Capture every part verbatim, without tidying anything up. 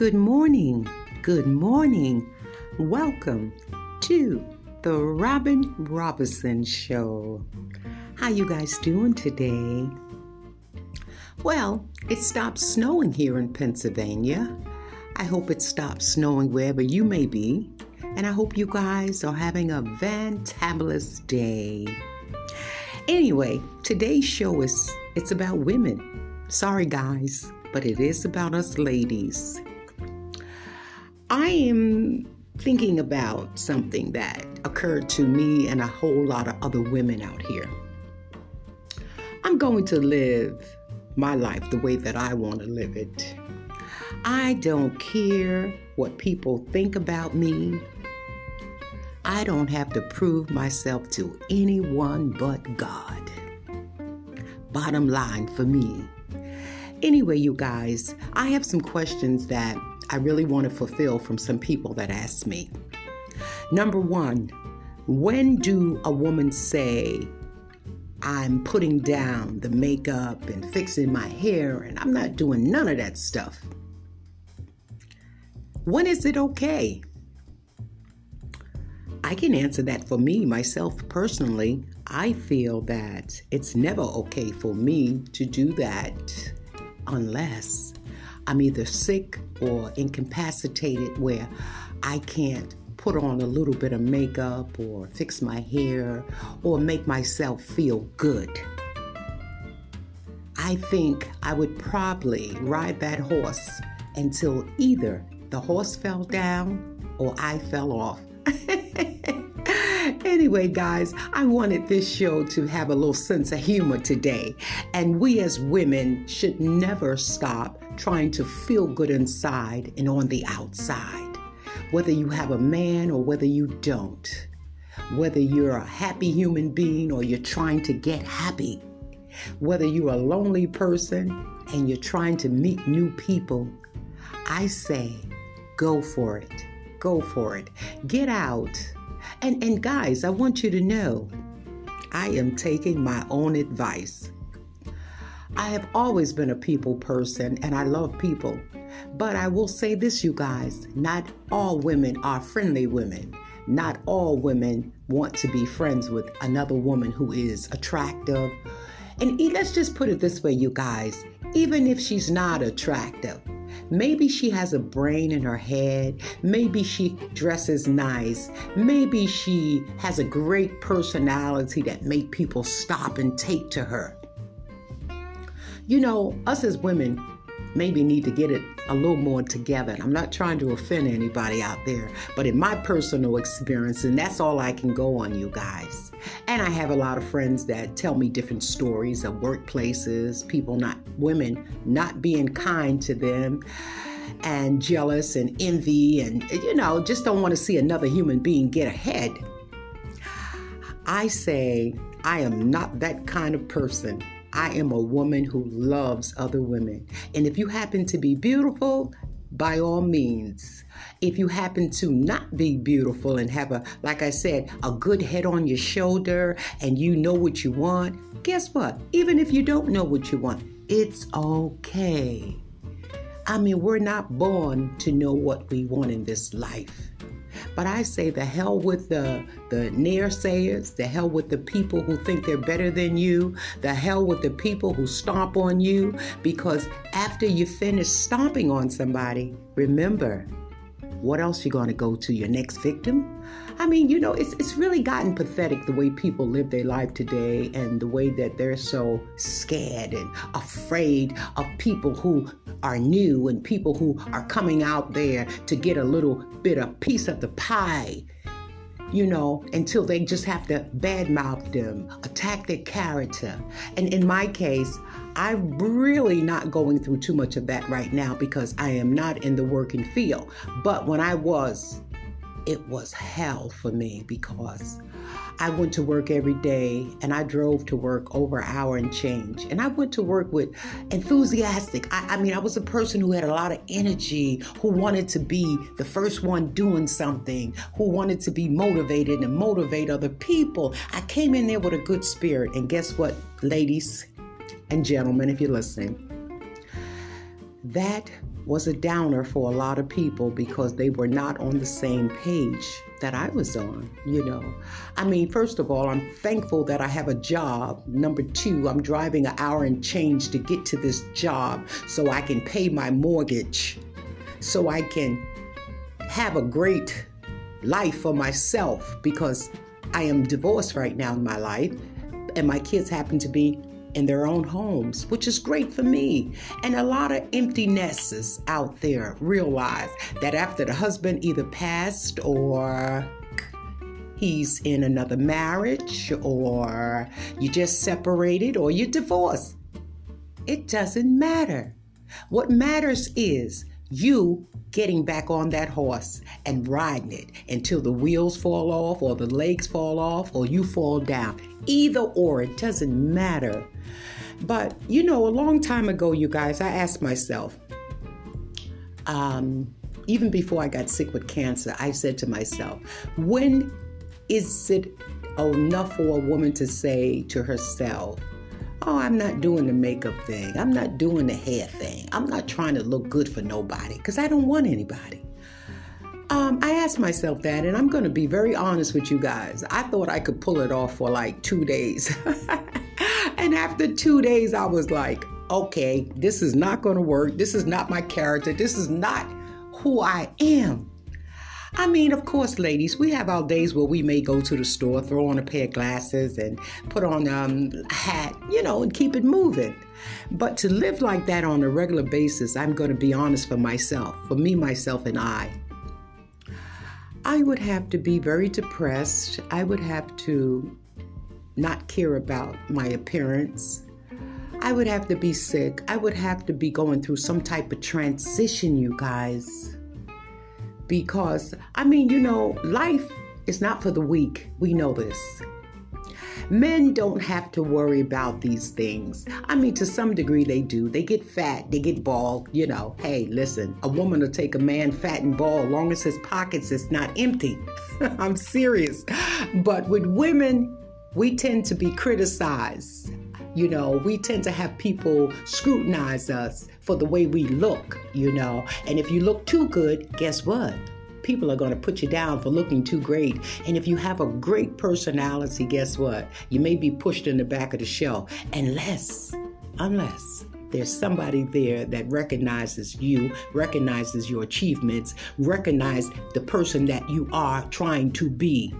Good morning, good morning. Welcome to the Robin Robinson Show. How you guys doing today? Well, it stopped snowing here in Pennsylvania. I hope it stops snowing wherever you may be. And I hope you guys are having a fantabulous day. Anyway, today's show is it's about women. Sorry, guys, but it is about us ladies. I am thinking about something that occurred to me and a whole lot of other women out here. I'm going to live my life the way that I want to live it. I don't care what people think about me. I don't have to prove myself to anyone but God. Bottom line for me. Anyway, you guys, I have some questions that I really want to fulfill from some people that asked me. Number one, when do a woman say, I'm putting down the makeup and fixing my hair and I'm not doing none of that stuff? When is it okay? I can answer that for me, myself personally. I feel that it's never okay for me to do that unless I'm either sick or incapacitated where I can't put on a little bit of makeup or fix my hair or make myself feel good. I think I would probably ride that horse until either the horse fell down or I fell off. Anyway, guys, I wanted this show to have a little sense of humor today. And we as women should never stop trying to feel good inside and on the outside. Whether you have a man or whether you don't. Whether you're a happy human being or you're trying to get happy. Whether you're a lonely person and you're trying to meet new people. I say, go for it. Go for it. Get out. And and guys, I want you to know, I am taking my own advice. I have always been a people person and I love people. But I will say this, you guys, not all women are friendly women. Not all women want to be friends with another woman who is attractive. And let's just put it this way, you guys, even if she's not attractive, maybe she has a brain in her head. Maybe she dresses nice. Maybe she has a great personality that make people stop and take to her. You know, us as women maybe need to get it a little more together. And I'm not trying to offend anybody out there, but in my personal experience, and that's all I can go on, you guys. And I have a lot of friends that tell me different stories of workplaces, people not, women not being kind to them and jealous and envy and, you know, just don't want to see another human being get ahead. I say, I am not that kind of person. I am a woman who loves other women. And if you happen to be beautiful, by all means. If you happen to not be beautiful and have a, like I said, a good head on your shoulder and you know what you want, guess what? Even if you don't know what you want, it's okay. I mean, we're not born to know what we want in this life. But I say the hell with the, the naysayers, the hell with the people who think they're better than you, the hell with the people who stomp on you, because after you finish stomping on somebody, remember, what else you gonna go to, your next victim? I mean, you know, it's it's really gotten pathetic the way people live their life today and the way that they're so scared and afraid of people who are new and people who are coming out there to get a little bit of piece of the pie, you know, until they just have to badmouth them, attack their character. And in my case, I'm really not going through too much of that right now because I am not in the working field. But when I was, it was hell for me because I went to work every day and I drove to work over an hour and change. And I went to work with enthusiastic. I, I mean, I was a person who had a lot of energy, who wanted to be the first one doing something, who wanted to be motivated and motivate other people. I came in there with a good spirit. And guess what, ladies? And gentlemen, if you're listening, that was a downer for a lot of people because they were not on the same page that I was on, you know. I mean, first of all, I'm thankful that I have a job. Number two, I'm driving an hour and change to get to this job so I can pay my mortgage, so I can have a great life for myself, because I am divorced right now in my life, and my kids happen to be in their own homes, which is great for me. And a lot of empty nesters out there realize that after the husband either passed, or he's in another marriage, or you just separated, or you're divorced, it doesn't matter. What matters is you getting back on that horse and riding it until the wheels fall off, or the legs fall off, or you fall down. Either or, it doesn't matter. But, you know, a long time ago, you guys, I asked myself, um, even before I got sick with cancer, I said to myself, when is it enough for a woman to say to herself, oh, I'm not doing the makeup thing. I'm not doing the hair thing. I'm not trying to look good for nobody, because I don't want anybody. Um, I asked myself that, and I'm going to be very honest with you guys. I thought I could pull it off for like two days. And after two days, I was like, okay, this is not going to work. This is not my character. This is not who I am. I mean, of course, ladies, we have our days where we may go to the store, throw on a pair of glasses and put on um, a hat, you know, and keep it moving. But to live like that on a regular basis, I'm going to be honest for myself, for me, myself, and I. I would have to be very depressed. I would have to not care about my appearance. I would have to be sick. I would have to be going through some type of transition, you guys. Because, I mean, you know, life is not for the weak. We know this. Men don't have to worry about these things. I mean, to some degree they do. They get fat, they get bald, you know. Hey, listen, a woman will take a man fat and bald long as his pockets is not empty. I'm serious. But with women, we tend to be criticized. You know, we tend to have people scrutinize us for the way we look, you know. And if you look too good, guess what? People are going to put you down for looking too great. And if you have a great personality, guess what? You may be pushed in the back of the shelf. Unless, unless there's somebody there that recognizes you, recognizes your achievements, recognizes the person that you are trying to be.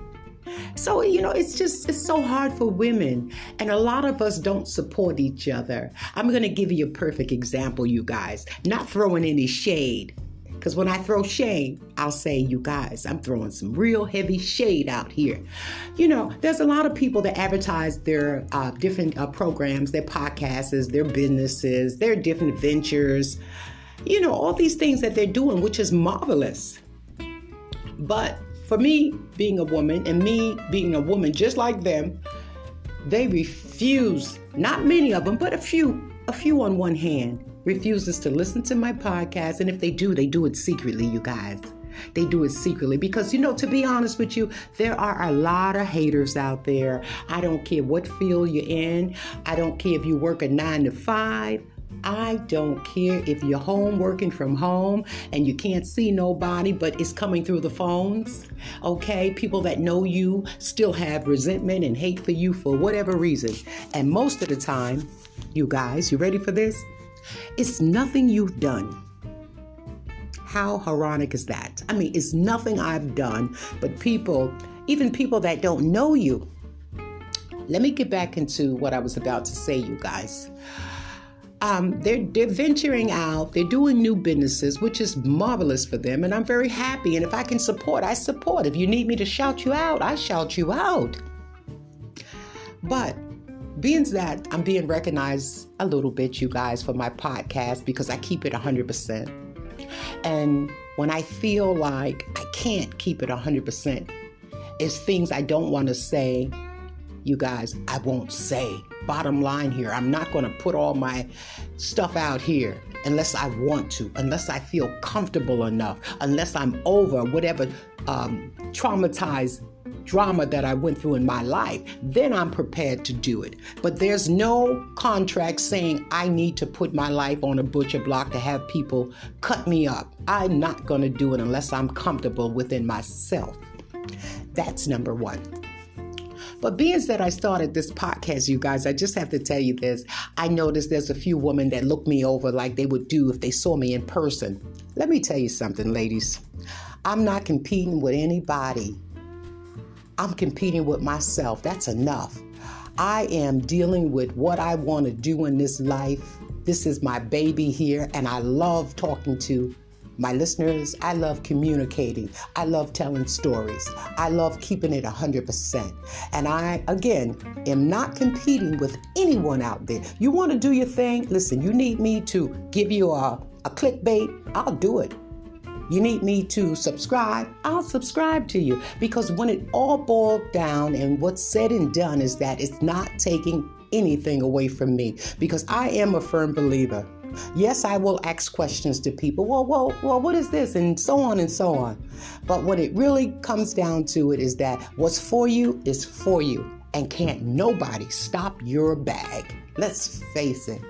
So, you know, it's just, it's so hard for women. And a lot of us don't support each other. I'm going to give you a perfect example, you guys. Not throwing any shade. Because when I throw shade, I'll say, you guys, I'm throwing some real heavy shade out here. You know, there's a lot of people that advertise their uh, different uh, programs, their podcasts, their businesses, their different ventures. You know, all these things that they're doing, which is marvelous. But for me, being a woman, and me being a woman just like them, they refuse, not many of them, but a few, a few on one hand, refuses to listen to my podcast. And if they do, they do it secretly, you guys. They do it secretly because, you know, to be honest with you, there are a lot of haters out there. I don't care what field you're in. I don't care if you work a nine to five. I don't care if you're home working from home and you can't see nobody, but it's coming through the phones. Okay, people that know you still have resentment and hate for you for whatever reason. And most of the time, you guys, you ready for this? It's nothing you've done. How ironic is that? I mean, it's nothing I've done, but people, even people that don't know you. Let me get back into what I was about to say, you guys. Um, they're, they're venturing out, they're doing new businesses, which is marvelous for them, and I'm very happy. And if I can support, I support. If you need me to shout you out, I shout you out. But being that I'm being recognized a little bit, you guys, for my podcast, because I keep it one hundred percent. And when I feel like I can't keep it one hundred percent, it's things I don't want to say, you guys, I won't say. Bottom line here, I'm not going to put all my stuff out here unless I want to, unless I feel comfortable enough, unless I'm over whatever um, traumatized drama that I went through in my life, then I'm prepared to do it. But there's no contract saying I need to put my life on a butcher block to have people cut me up. I'm not going to do it unless I'm comfortable within myself. That's number one. But being that I started this podcast, you guys, I just have to tell you this. I noticed there's a few women that look me over like they would do if they saw me in person. Let me tell you something, ladies. I'm not competing with anybody. I'm competing with myself. That's enough. I am dealing with what I want to do in this life. This is my baby here, and I love talking to my listeners. I love communicating. I love telling stories. I love keeping it one hundred percent. And I, again, am not competing with anyone out there. You want to do your thing? Listen, you need me to give you a, a clickbait? I'll do it. You need me to subscribe? I'll subscribe to you. Because when it all boiled down and what's said and done is that it's not taking anything away from me. Because I am a firm believer. Yes, I will ask questions to people. Well, well, well, what is this? And so on and so on. But what it really comes down to it is that what's for you is for you. And can't nobody stop your bag. Let's face it.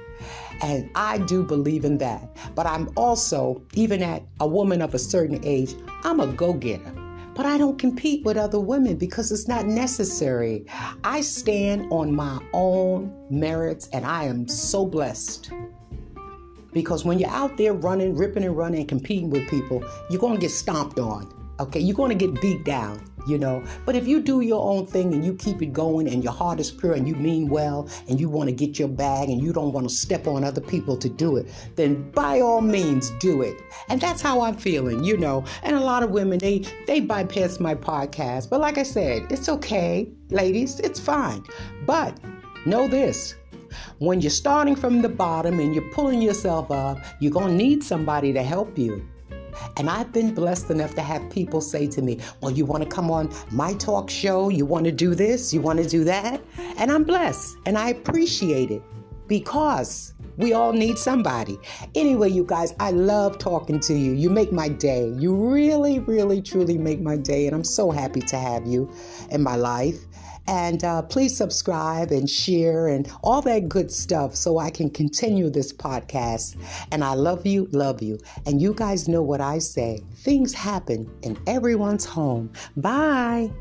And I do believe in that. But I'm also, even at a woman of a certain age, I'm a go-getter. But I don't compete with other women because it's not necessary. I stand on my own merits, and I am so blessed. Because when you're out there running, ripping and running, competing with people, you're going to get stomped on, okay? You're going to get beat down, you know? But if you do your own thing and you keep it going and your heart is pure and you mean well and you want to get your bag and you don't want to step on other people to do it, then by all means, do it. And that's how I'm feeling, you know? And a lot of women, they, they bypass my podcast. But like I said, it's okay, ladies. It's fine. But know this. When you're starting from the bottom and you're pulling yourself up, you're going to need somebody to help you. And I've been blessed enough to have people say to me, well, you want to come on my talk show? You want to do this? You want to do that? And I'm blessed and I appreciate it because we all need somebody. Anyway, you guys, I love talking to you. You make my day. You really, really, truly make my day. And I'm so happy to have you in my life. And uh, please subscribe and share and all that good stuff so I can continue this podcast. And I love you, love you. And you guys know what I say. Things happen in everyone's home. Bye.